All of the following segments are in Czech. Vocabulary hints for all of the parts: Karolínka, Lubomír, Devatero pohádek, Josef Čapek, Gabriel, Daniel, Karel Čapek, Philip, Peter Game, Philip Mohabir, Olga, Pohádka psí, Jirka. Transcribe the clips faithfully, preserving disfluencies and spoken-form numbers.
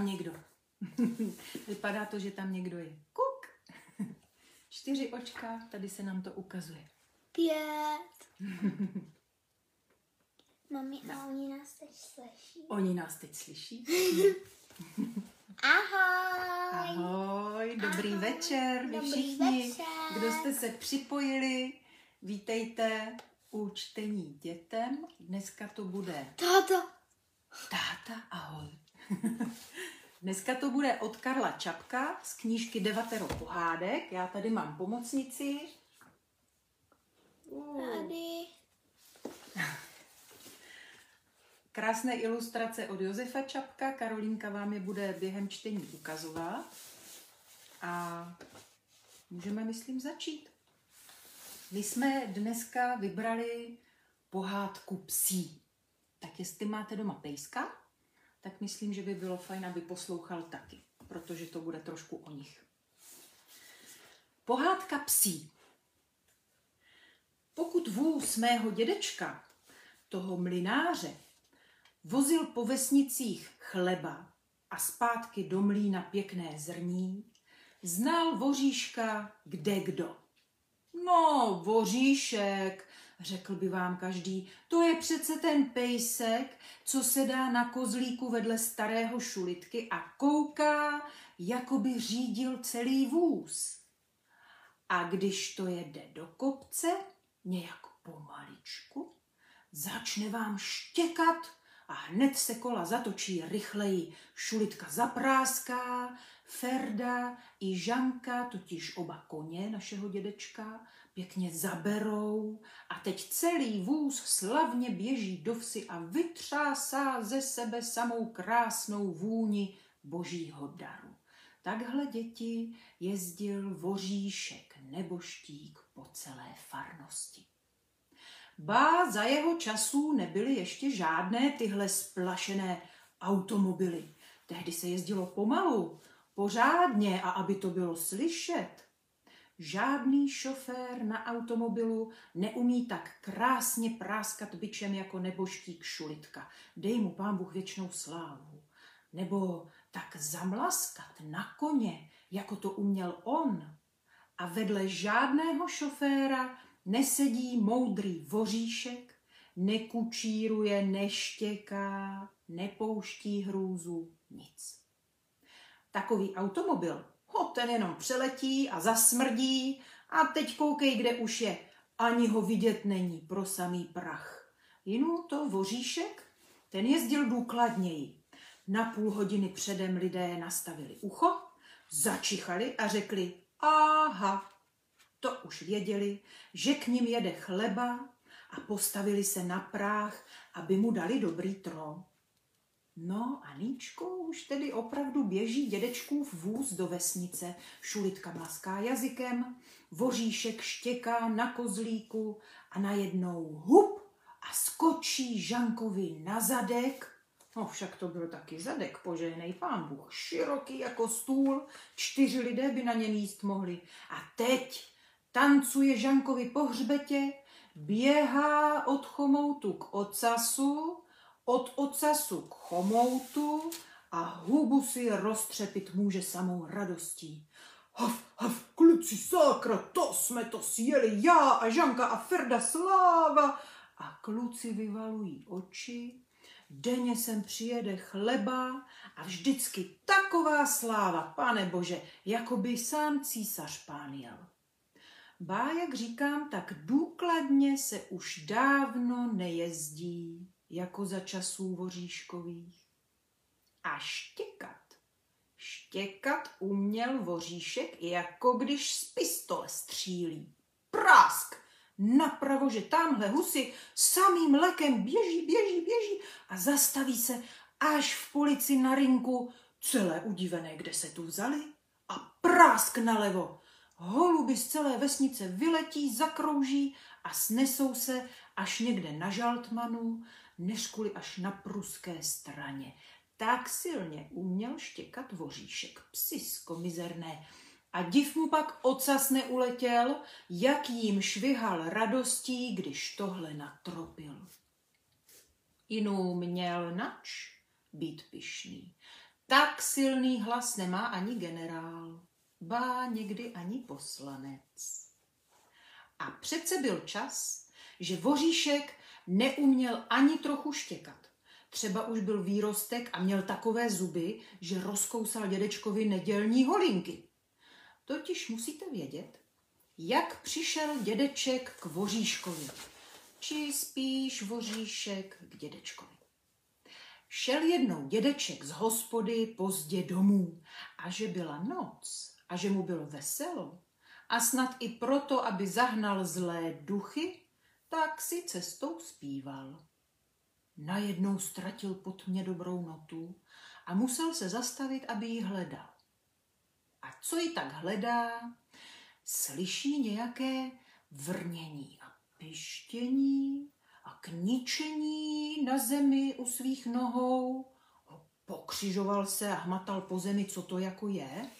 tam někdo. Vypadá to, že tam někdo je. Kuk! Čtyři očka, tady se nám to ukazuje. Pět. Mami, a oni nás teď slyší. Oni nás teď slyší. Ahoj. Ahoj, dobrý Ahoj. večer. Vy dobrý všichni, večer. Kdo jste se připojili, vítejte u čtení dětem. Dneska to bude... Táta. Táta, ahoj. Dneska to bude od Karla Čapka z knížky Devatero pohádek. Já tady mám pomocnici. Tady. Krásné ilustrace od Josefa Čapka. Karolínka vám je bude během čtení ukazovat. A můžeme, myslím, začít. My jsme dneska vybrali pohádku psí. Tak jestli máte doma pejska, tak myslím, že by bylo fajn, aby poslouchal taky, protože to bude trošku o nich. Pohádka psí. Pokud vůz mého dědečka, toho mlynáře, vozil po vesnicích chleba a zpátky do mlýna pěkné zrní, znal voříška kdekdo. No, voříšek, řekl by vám každý, to je přece ten pejsek, co sedá na kozlíku vedle starého šulitky a kouká, jako by řídil celý vůz. A když to jede do kopce, nějak pomaličku, začne vám štěkat a hned se kola zatočí rychleji. Šulitka zapráská, Ferda i Žanka, totiž oba koně našeho dědečka, pěkně zaberou a teď celý vůz slavně běží do vsi a vytřásá ze sebe samou krásnou vůni božího daru. Takhle, děti, jezdil voříšek neboštík po celé farnosti. Bá, za jeho časů nebyly ještě žádné tyhle splašené automobily. Tehdy se jezdilo pomalu, pořádně a aby to bylo slyšet. Žádný šofér na automobilu neumí tak krásně práskat bičem jako neboštík Šulitka. Dej mu Pán Bůh věčnou slávu. Nebo tak zamlaskat na koně, jako to uměl on. A vedle žádného šoféra nesedí moudrý voříšek, nekučíruje, neštěká, nepouští hrůzu, nic. Takový automobil, ho ten jenom přeletí a zasmrdí a teď koukej, kde už je. Ani ho vidět není pro samý prach. Jinou to voříšek, ten jezdil důkladněji. Na půl hodiny předem lidé nastavili ucho, začichali a řekli aha. To už věděli, že k ním jede chleba a postavili se na práh, aby mu dali dobrý trón. No a Níčko už tedy opravdu běží dědečkův vůz do vesnice. Šulitka máská jazykem, voříšek štěká na kozlíku a najednou hup a skočí Žankovi na zadek. No však to byl taky zadek, požehnej Pán Bůh, široký jako stůl, čtyři lidé by na něm jíst mohli. A teď tancuje Žankovi po hřbetě, běhá od chomoutu k ocasu, od ocasu k chomoutu a hubu si roztřepit může samou radostí. Hav, hav, kluci, sakra, to jsme to sjeli, já a Žanka a Ferda, sláva. A kluci vyvalují oči, denně sem přijede chleba a vždycky taková sláva, Pane Bože, jako by sám císař pán jel. Bá, jak říkám, tak důkladně se už dávno nejezdí, jako za časů voříškových. A štěkat, štěkat uměl voříšek, jako když z pistole střílí. Prásk! Napravo, že tamhle husy samým lekem běží, běží, běží a zastaví se až v polici na rynku, celé udivené, kde se tu vzali, a prásk nalevo. Holuby z celé vesnice vyletí, zakrouží a snesou se až někde na Žaltmanu, než kvůli až na pruské straně. Tak silně uměl štěkat voříšek, psisko mizerné. A div mu pak ocas neuletěl, jak jim švihal radostí, když tohle natropil. Jinou měl nač být pyšný. Tak silný hlas nemá ani generál, ba někdy ani poslanec. A přece byl čas, že Voříšek neuměl ani trochu štěkat. Třeba už byl výrostek a měl takové zuby, že rozkousal dědečkovi nedělní holinky. Totiž musíte vědět, jak přišel dědeček k Voříškovi, či spíš Voříšek k dědečkovi. Šel jednou dědeček z hospody pozdě domů a že byla noc a že mu bylo veselo a snad i proto, aby zahnal zlé duchy, tak si cestou zpíval. Najednou ztratil pod mě dobrou notu a musel se zastavit, aby ji hledal. A co ji tak hledá, slyší nějaké vrnění a pištění a kničení na zemi u svých nohou. Pokřižoval se a hmatal po zemi, co to jako je.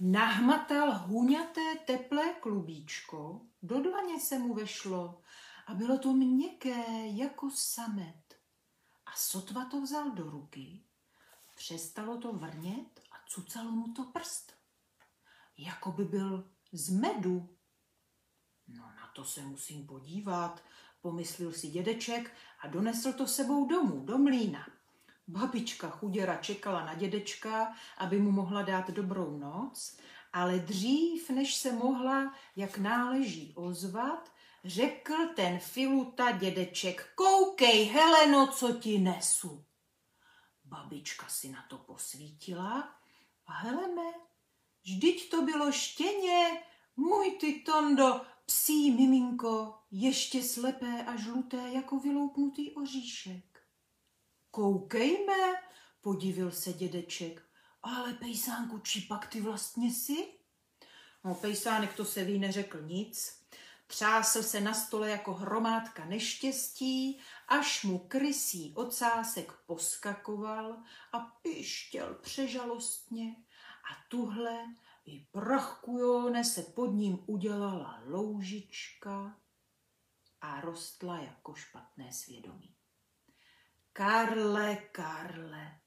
Nahmatal huňaté teplé klubíčko, do dlaně se mu vešlo a bylo to měkké jako samet. A sotva to vzal do ruky, přestalo to vrnět a cucalo mu to prst, jako by byl z medu. No na to se musím podívat, pomyslil si dědeček a donesl to sebou domů, do mlýna. Babička chuděra čekala na dědečka, aby mu mohla dát dobrou noc, ale dřív, než se mohla, jak náleží, ozvat, řekl ten filuta dědeček, koukej, Heleno, co ti nesu. Babička si na to posvítila a Heleme, vždyť to bylo štěně, můj ty Tondo, psí miminko, ještě slepé a žluté jako vyloupnutý oříšek. Koukejme, podivil se dědeček, ale pejsánku, či pak ty vlastně si? No pejsánek to se ví, neřekl nic. Třásl se na stole jako hromádka neštěstí, až mu krysí ocásek poskakoval a pištěl přežalostně. A tuhle i prachkujone se pod ním udělala loužička a rostla jako špatné svědomí. Karle, Karle,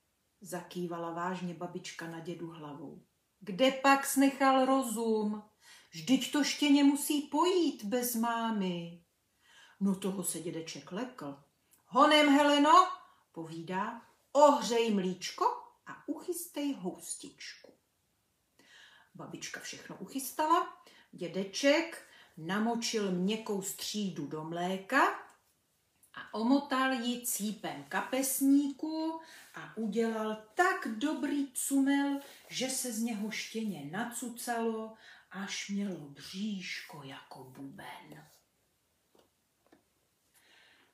zakývala vážně babička na dědu hlavou. Kde pak snechal rozum? Vždyť to štěně musí pojít bez mámy. No toho se dědeček lekl. Honem, Heleno, povídá, ohřej mlíčko a uchystej houstičku. Babička všechno uchystala, dědeček namočil měkkou střídu do mléka a omotal ji cípem kapesníku a udělal tak dobrý cumel, že se z něho štěně nacucalo, až mělo bříško jako buben.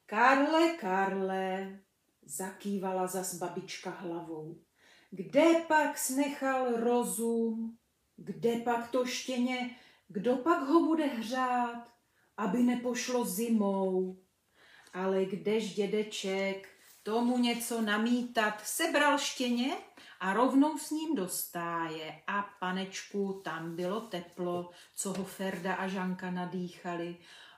Karle, Karle, zakývala zas babička hlavou, kde pak snechal rozum, kde pak to štěně, kdo pak ho bude hřát, aby nepošlo zimou. Ale kdež dědeček tomu něco namítat, sebral štěně a rovnou s ním do stáje. A panečku, tam bylo teplo, co ho Ferda a Žanka nadýchali.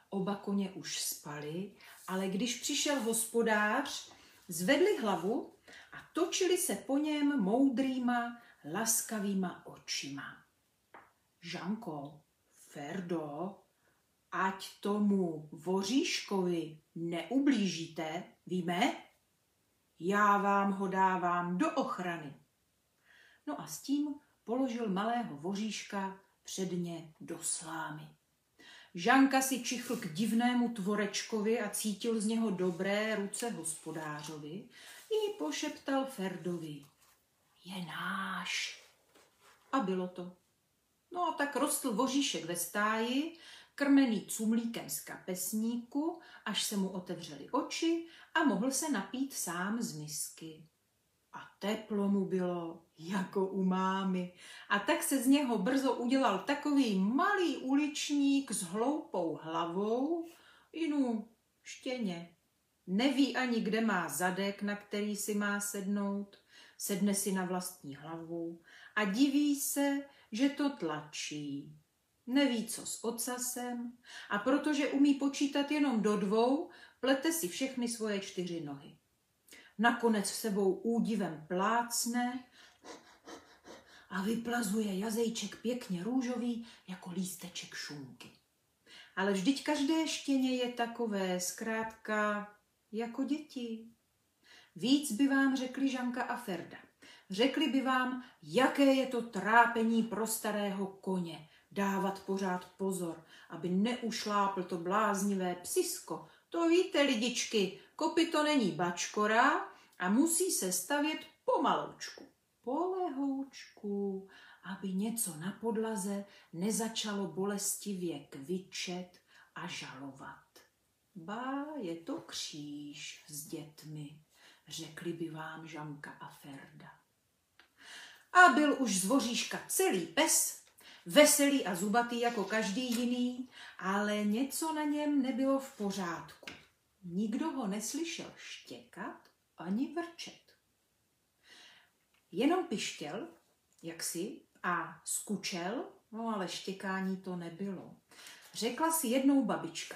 Oba koně už spali, ale když přišel hospodář, zvedli hlavu a točili se po něm moudrýma, laskavýma očima. Žanko, Ferdo, ať tomu Voříškovi neublížíte, víme? Já vám ho dávám do ochrany. No a s tím položil malého Voříška předně do slámy. Žanka si čichl k divnému tvorečkovi a cítil z něho dobré ruce hospodářovi. I pošeptal Ferdovi, je náš. A bylo to. No a tak rostl Voříšek ve stáji, krmený cumlíkem z kapesníku, až se mu otevřely oči a mohl se napít sám z misky. A teplo mu bylo jako u mámy. A tak se z něho brzo udělal takový malý uličník s hloupou hlavou, jinu štěně. Neví ani, kde má zadek, na který si má sednout, sedne si na vlastní hlavu a diví se, že to tlačí. Neví, co s ocasem a protože umí počítat jenom do dvou, plete si všechny svoje čtyři nohy. Nakonec sebou údivem plácne, a vyplazuje jazejček pěkně růžový jako lísteček šunky. Ale vždyť každé štěně je takové, zkrátka, jako děti. Víc by vám řekli Žanka a Ferda. Řekli by vám, jaké je to trápení pro starého koně. Dávat pořád pozor, aby neušlápl to bláznivé psisko. To víte, lidičky, kopyto není bačkora a musí se stavět pomaloučku, polehoučku, aby něco na podlaze nezačalo bolestivě kvičet a žalovat. Bá, je to kříž s dětmi, řekli by vám Žanka a Ferda. A byl už z voříška celý pes, veselý a zubatý jako každý jiný, ale něco na něm nebylo v pořádku. Nikdo ho neslyšel štěkat ani vrčet. Jenom pištěl, jaksi, a skučel, no ale štěkání to nebylo. Řekla si jednou babička,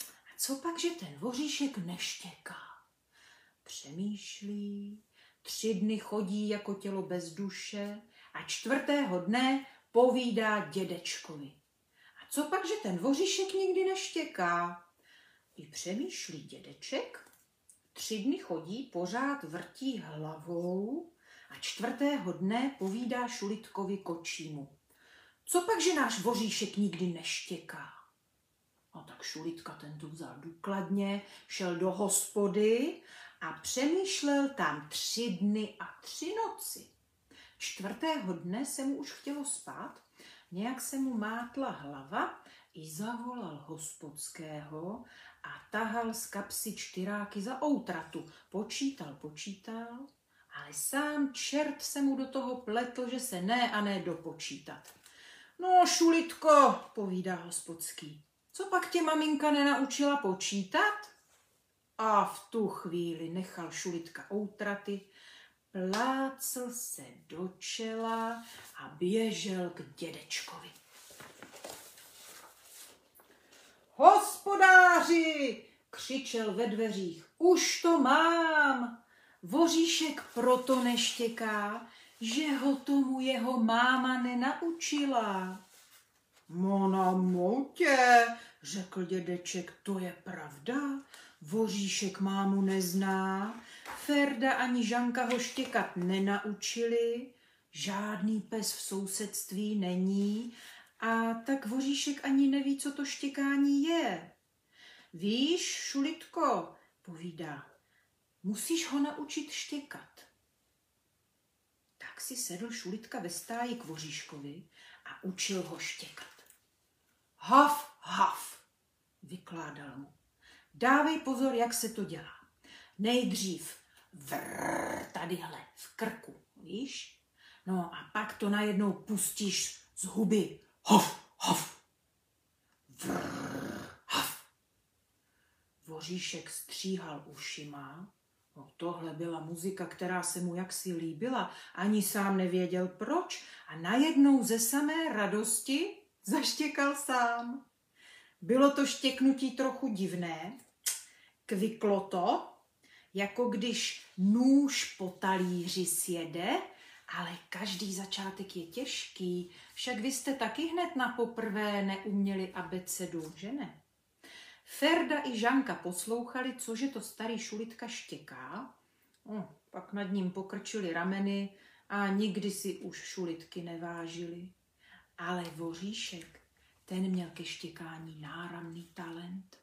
a co pak, že ten voříšek neštěká? Přemýšlí, tři dny chodí jako tělo bez duše a čtvrtého dne povídá dědečkovi. A co pak, že ten voříšek nikdy neštěká? I přemýšlí dědeček, tři dny chodí, pořád vrtí hlavou a čtvrtého dne povídá Šulitkovi kočímu. Co pak, že náš voříšek nikdy neštěká? No tak Šulitka ten to vzal důkladně, šel do hospody a přemýšlel tam tři dny a tři noci. Čtvrtého dne se mu už chtělo spát, nějak se mu mátla hlava i zavolal hospodského a tahal z kapsy čtyráky za outratu. Počítal, počítal, ale sám čert se mu do toho pletl, že se ne a ne dopočítat. No, Šulitko, povídá hospodský, co pak tě maminka nenaučila počítat? A v tu chvíli nechal Šulitka outraty, plácl se do čela a běžel k dědečkovi. Hospodáři, křičel ve dveřích, už to mám. Voříšek proto neštěká, že ho tomu jeho máma nenaučila. Mona moutě, řekl dědeček, to je pravda. Voříšek mámu nezná, Ferda ani Žanka ho štěkat nenaučili, žádný pes v sousedství není a tak voříšek ani neví, co to štěkání je. Víš, Šulitko, povídá, musíš ho naučit štěkat. Tak si sedl Šulitka ve stáji k voříškovi a učil ho štěkat. Haf, haf, vykládal mu. Dávej pozor, jak se to dělá. Nejdřív vrrr, tadyhle, v krku, víš? No a pak to najednou pustíš z huby. Hof, hof. Vrrr, hof. Voříšek stříhal ušima. No tohle byla muzika, která se mu jaksi líbila. Ani sám nevěděl proč. A najednou ze samé radosti zaštěkal sám. Bylo to štěknutí trochu divné, kviklo to, jako když nůž po talíři sjede, ale každý začátek je těžký, však vy jste taky hned na poprvé neuměli abecedu, že ne? Ferda i Žanka poslouchali, cože to starý Šulitka štěká, no, pak nad ním pokrčili rameny a nikdy si už Šulitky nevážili. Ale voříšek, ten měl ke štěkání náramný talent.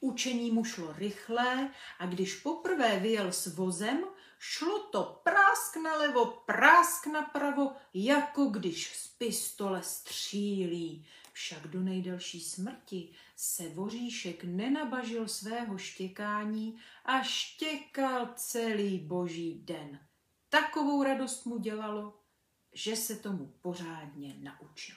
Učení mu šlo rychle a když poprvé vyjel s vozem, šlo to prásk nalevo, prásk napravo, jako když z pistole střílí. Však do nejdelší smrti se voříšek nenabažil svého štěkání a štěkal celý boží den. Takovou radost mu dělalo, že se tomu pořádně naučil.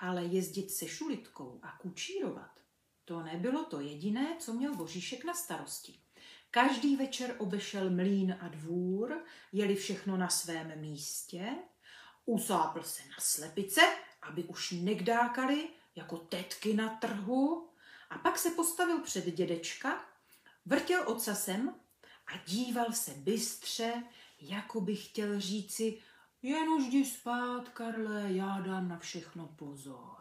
Ale jezdit se Šulitkou a kučírovat, to nebylo to jediné, co měl voříšek na starosti. Každý večer obešel mlýn a dvůr, jeli všechno na svém místě, usápl se na slepice, aby už nekdákali jako tetky na trhu a pak se postavil před dědečka, vrtěl ocasem a díval se bystře, jako by chtěl říci, Jen už jdi spát, Karle, já dám na všechno pozor.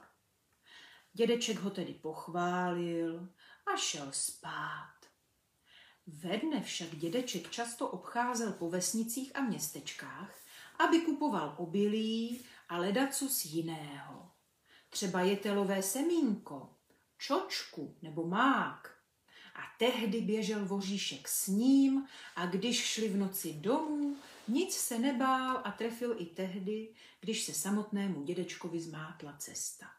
Dědeček ho tedy pochválil a šel spát. Ve dne však dědeček často obcházel po vesnicích a městečkách, aby kupoval obilí a ledacos jiného. Třeba jetelové semínko, čočku nebo mák. A tehdy běžel voříšek s ním a když šli v noci domů, nic se nebál a trefil i tehdy, když se samotnému dědečkovi zmátla cesta.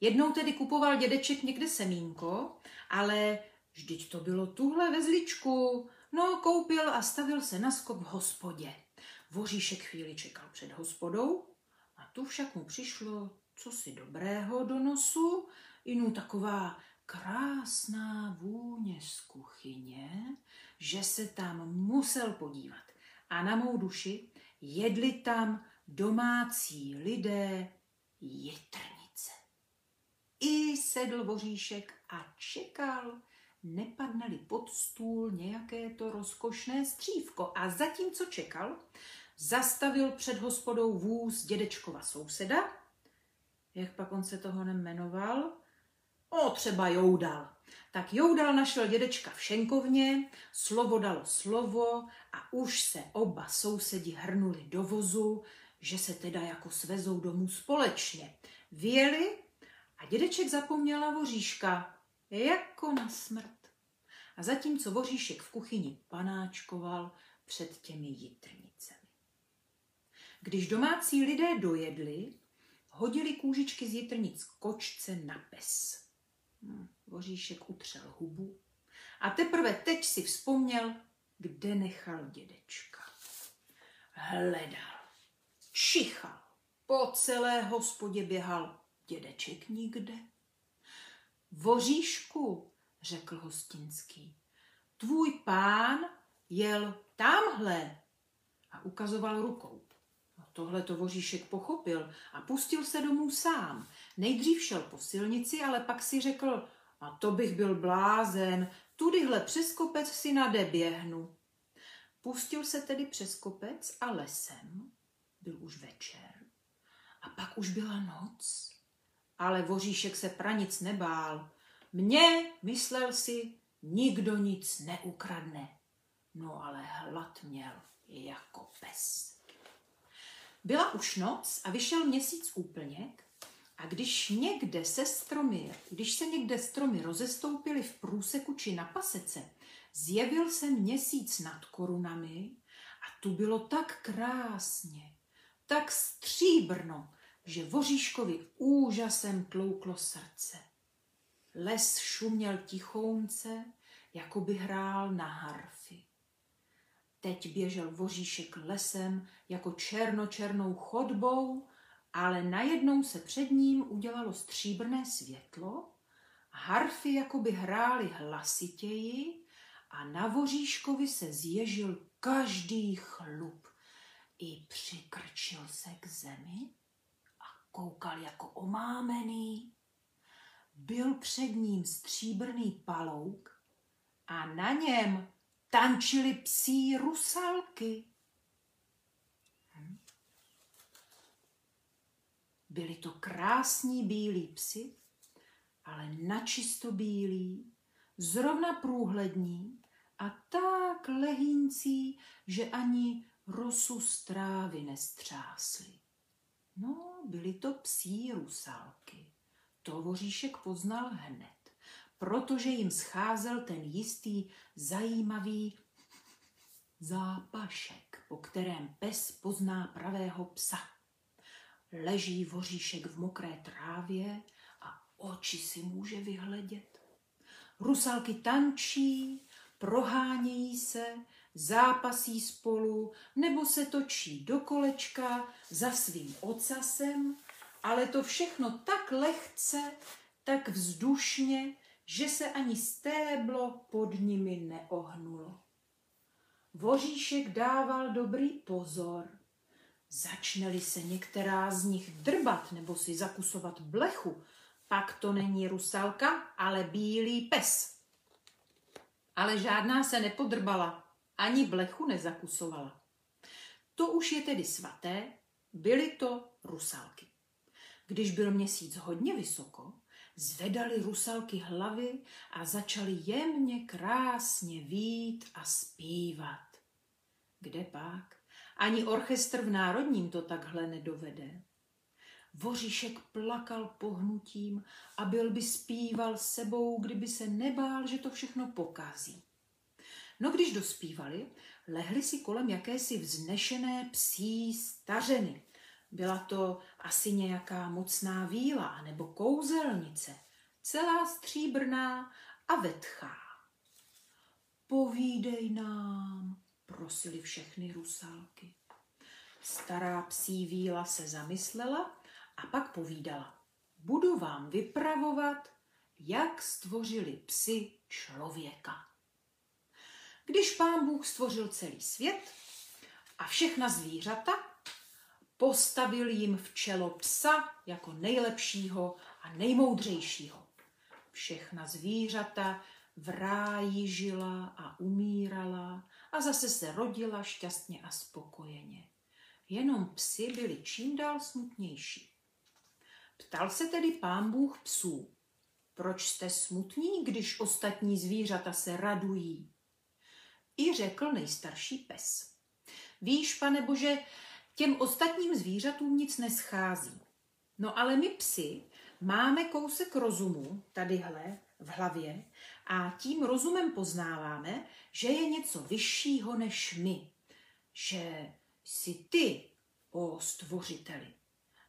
Jednou tedy kupoval dědeček někde semínko, ale vždyť to bylo tuhle vezličku. No, koupil a stavil se na skok v hospodě. Voříšek chvíli čekal před hospodou a tu však mu přišlo cosi dobrého do nosu, jinou taková krásná vůně z kuchyně, že se tam musel podívat. A na mou duši jedli tam domácí lidé jitrnice. I sedl voříšek a čekal, nepadne-li pod stůl nějaké to rozkošné střívko. A zatímco čekal, zastavil před hospodou vůz dědečkova souseda, jak pak on se toho nejmenoval, o třeba Joudal. Tak Joudal našel dědečka v šenkovně, slovo dalo slovo a už se oba sousedi hrnuli do vozu, že se teda jako svezou domů společně. Vyjeli a dědeček zapomněl na voříška, jako na smrt. A zatímco voříšek v kuchyni panáčkoval před těmi jitrnicemi. Když domácí lidé dojedli, hodili kůžičky z jitrnic kočce na pes. Hm, voříšek utřel hubu a teprve teď si vzpomněl, kde nechal dědečka. Hledal, čichal, po celé hospodě běhal, dědeček nikde. Voříšku, řekl hostinský, tvůj pán jel tamhle a ukazoval rukou. Tohle to voříšek pochopil a pustil se domů sám. Nejdřív šel po silnici, ale pak si řekl, a to bych byl blázen, tudyhle přes kopec si nadeběhnu. Pustil se tedy přes kopec a lesem, byl už večer, a pak už byla noc. Ale voříšek se pranic nebál. Mně, myslel si, nikdo nic neukradne. No ale hlad měl jako pes. Byla už noc a vyšel měsíc úplněk a když někde se stromy, když se někde stromy rozestoupily v průseku či na pasece, zjevil se měsíc nad korunami a tu bylo tak krásně, tak stříbrno, že voříškovi úžasem tlouklo srdce. Les šuměl tichounce, jako by hrál na harfy. Teď běžel voříšek lesem jako černočernou chodbou, ale najednou se před ním udělalo stříbrné světlo, harfy jakoby hrály hlasitěji a na voříškovi se zježil každý chlup. I přikrčil se k zemi a koukal jako omámený. Byl před ním stříbrný palouk a na něm tančily psí rusalky. Hm? Byli to krásní bílí psi, ale načisto bílí, zrovna průhlední a tak lehíncí, že ani rosu z trávy nestřásli. No, byly to psí rusalky. To voříšek poznal hned, protože jim scházel ten jistý zajímavý zápašek, po kterém pes pozná pravého psa. Leží voříšek v mokré trávě a oči si může vyhledět. Rusalky tančí, prohánějí se, zápasí spolu nebo se točí do kolečka za svým ocasem, ale to všechno tak lehce, tak vzdušně, že se ani stéblo pod nimi neohnulo. Voříšek dával dobrý pozor. Začneli se některá z nich drbat nebo si zakusovat blechu, pak to není rusalka, ale bílý pes. Ale žádná se nepodrbala, ani blechu nezakusovala. To už je tedy svaté, byly to rusalky. Když byl měsíc hodně vysoko, zvedaly rusalky hlavy a začaly jemně krásně vít a zpívat. Kdepak, ani orchestr v Národním to takhle nedovede. Voříšek plakal pohnutím a byl by zpíval sebou, kdyby se nebál, že to všechno pokazí. No když dospívali, lehli si kolem jakési vznešené psí stařeny. Byla to asi nějaká mocná víla nebo kouzelnice, celá stříbrná a vetchá. Povídej nám, prosili všechny rusalky. Stará psí víla se zamyslela a pak povídala. Budu vám vypravovat, jak stvořili psi člověka. Když Pán Bůh stvořil celý svět a všechna zvířata, postavil jim v čelo psa jako nejlepšího a nejmoudřejšího. Všechna zvířata v ráji žila a umírala a zase se rodila šťastně a spokojeně. Jenom psi byli čím dál smutnější. Ptal se tedy Pán Bůh psů, proč jste smutní, když ostatní zvířata se radují? I řekl nejstarší pes. Víš, Pane Bože, těm ostatním zvířatům nic neschází. No ale my psi máme kousek rozumu tadyhle v hlavě a tím rozumem poznáváme, že je něco vyššího než my. Že jsi ty, o stvořiteli.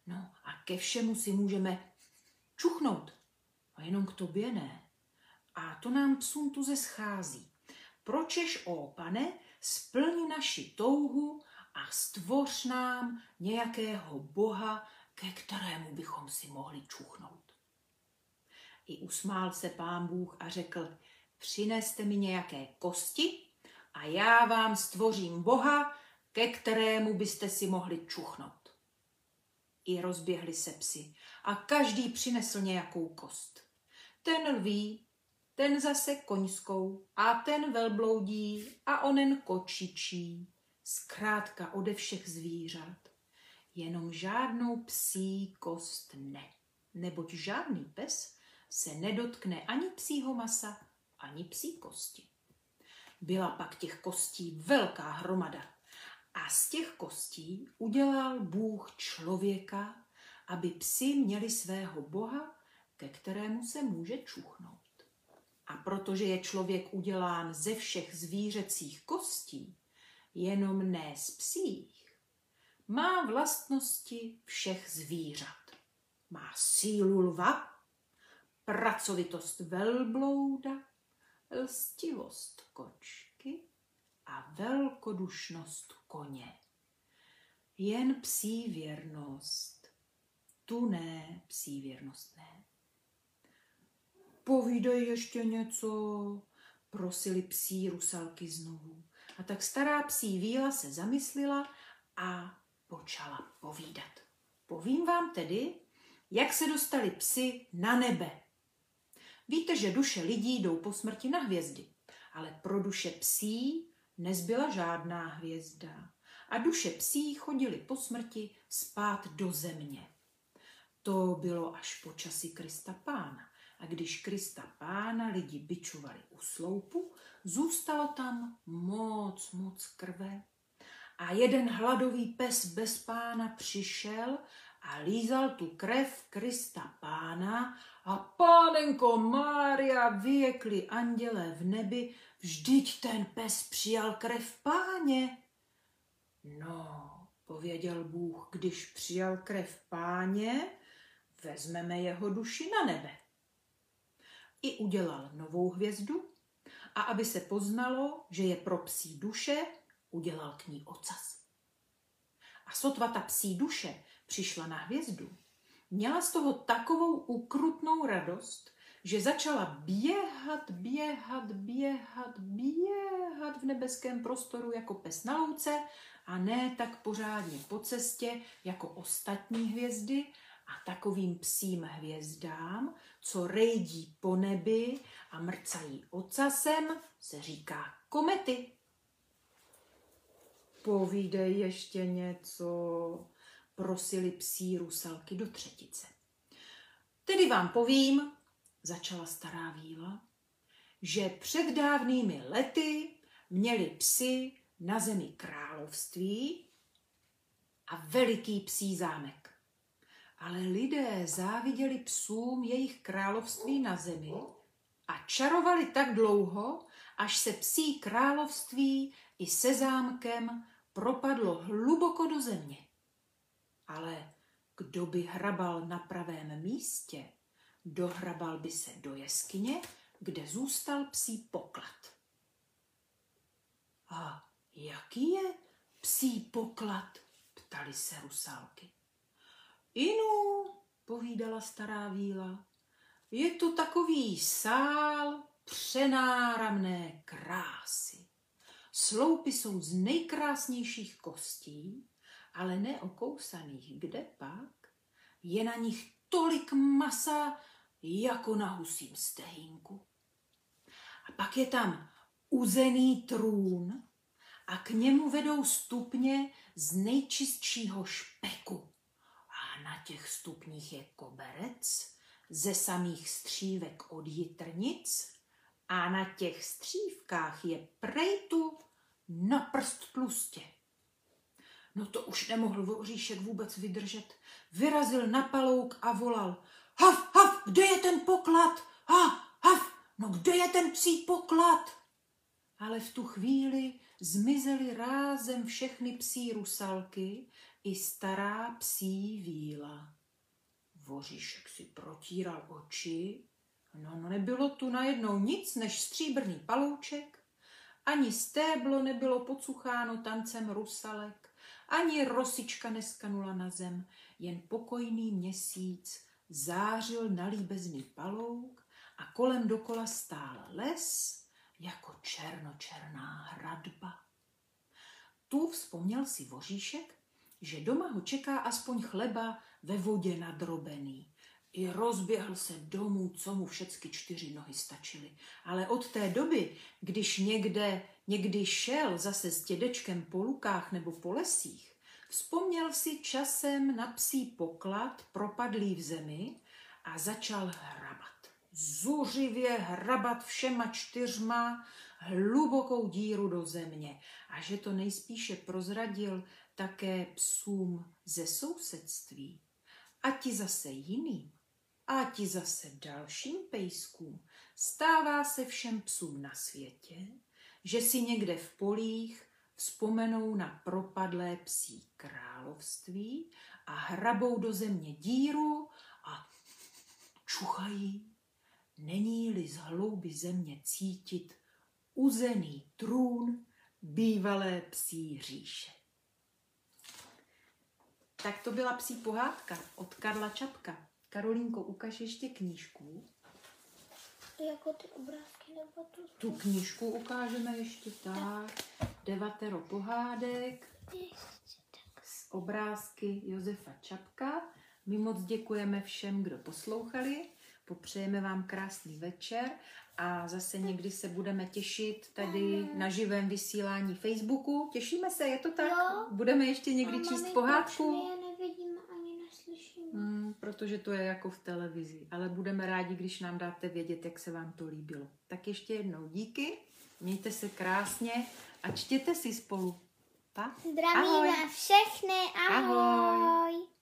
No a ke všemu si můžeme čuchnout. A jenom k tobě ne. A to nám psům tuze schází. Pročež, ó Pane, splni naši touhu a stvoř nám nějakého boha, ke kterému bychom si mohli čuchnout. I usmál se Pán Bůh a řekl, přineste mi nějaké kosti a já vám stvořím boha, ke kterému byste si mohli čuchnout. I rozběhli se psi a každý přinesl nějakou kost. Ten lví, ten zase koňskou a ten velbloudí a onen kočičí. Zkrátka ode všech zvířat, jenom žádnou psí kost ne, neboť žádný pes se nedotkne ani psího masa, ani psí kosti. Byla pak těch kostí velká hromada a z těch kostí udělal Bůh člověka, aby psi měli svého boha, ke kterému se může čuchnout. A protože je člověk udělán ze všech zvířecích kostí, jenom ne z psích. Má vlastnosti všech zvířat. Má sílu lva, pracovitost velblouda, lstivost kočky a velkodušnost koně. Jen psí věrnost. Tu ne, psí věrnost ne. Povídej ještě něco, prosili psí rusalky znovu. A tak stará psí víla se zamyslila a počala povídat. Povím vám tedy, jak se dostali psi na nebe. Víte, že duše lidí jdou po smrti na hvězdy, ale pro duše psí nezbyla žádná hvězda. A duše psí chodily po smrti spát do země. To bylo až po časi Krista Pána. A když Krista Pána lidi bičovali u sloupu, zůstalo tam moc, moc krve. A jeden hladový pes bez pána přišel a lízal tu krev Krista Pána a Pánenko Mária, vyjekli andělé v nebi, vždyť ten pes přijal krev Páně. No, pověděl Bůh, když přijal krev Páně, vezmeme jeho duši na nebe. I udělal novou hvězdu a aby se poznalo, že je pro psí duše, udělal k ní ocas. A sotva ta psí duše přišla na hvězdu, měla z toho takovou ukrutnou radost, že začala běhat, běhat, běhat, běhat v nebeském prostoru jako pes na louce a ne tak pořádně po cestě jako ostatní hvězdy, a takovým psím hvězdám, co rejdí po nebi a mrcají ocasem, se říká komety. Povídej ještě něco, prosili psí rusalky do třetice. Tedy vám povím, začala stará víla, že před dávnými lety měli psi na zemi království a veliký psí zámek. Ale lidé záviděli psům jejich království na zemi a čarovali tak dlouho, až se psí království i se zámkem propadlo hluboko do země. Ale kdo by hrabal na pravém místě, dohrabal by se do jeskyně, kde zůstal psí poklad. A jaký je psí poklad? Ptali se rusálky. Inu, povídala stará víla, je to takový sál přenáramné krásy. Sloupy jsou z nejkrásnějších kostí, ale neokousaných, kde pak. Je na nich tolik masa, jako na husím stehínku. A pak je tam uzený trůn a k němu vedou stupně z nejčistšího špeku. A na těch stupních je koberec ze samých střívek od jitrnic a na těch střívkách je prejtu na prst tlustě. No to už nemohl voříšek vůbec vydržet. Vyrazil na palouk a volal: Hav, hav, kde je ten poklad? Hav, hav, no kde je ten psí poklad? Ale v tu chvíli zmizely rázem všechny psí rusalky i stará psí víla. Voříšek si protíral oči. No, no nebylo tu najednou nic než stříbrný palouček, ani stéblo nebylo pocucháno tancem rusalek, ani rosička neskanula na zem, jen pokojný měsíc zářil na líbezný palouk a kolem dokola stál les jako černočerná hradba. Tu vzpomněl si voříšek, že doma ho čeká aspoň chleba ve vodě nadrobený. I rozběhl se domů, co mu všechny čtyři nohy stačily. Ale od té doby, když někde, někdy šel zase s dědečkem po lukách nebo po lesích, vzpomněl si časem na psí poklad propadlý v zemi a začal hrabat. Zuřivě hrabat všema čtyřma hlubokou díru do země. A že to nejspíše prozradil také psům ze sousedství. A ti zase jiným, a ti zase dalším pejskům, stává se všem psům na světě, že si někde v polích vzpomenou na propadlé psí království a hrabou do země díru a čuchají. Není-li z hloubi země cítit uzený trůn bývalé psí říše. Tak to byla psí pohádka od Karla Čapka. Karolínko, ukaž ještě knížku. Jako ty obrázky nebo tu? Tu knížku ukážeme ještě tak. Devatero pohádek s obrázky Josefa Čapka. My moc děkujeme všem, kdo poslouchali. Popřejeme vám krásný večer a zase někdy se budeme těšit tady na živém vysílání Facebooku. Těšíme se, je to tak? Jo. Budeme ještě někdy a číst pohádku? Je nevidíme ani neslyšíme. Hmm, protože to je jako v televizi, ale budeme rádi, když nám dáte vědět, jak se vám to líbilo. Tak ještě jednou díky, mějte se krásně a čtěte si spolu. Pa? Zdravíme ahoj. Všechny, ahoj! Ahoj.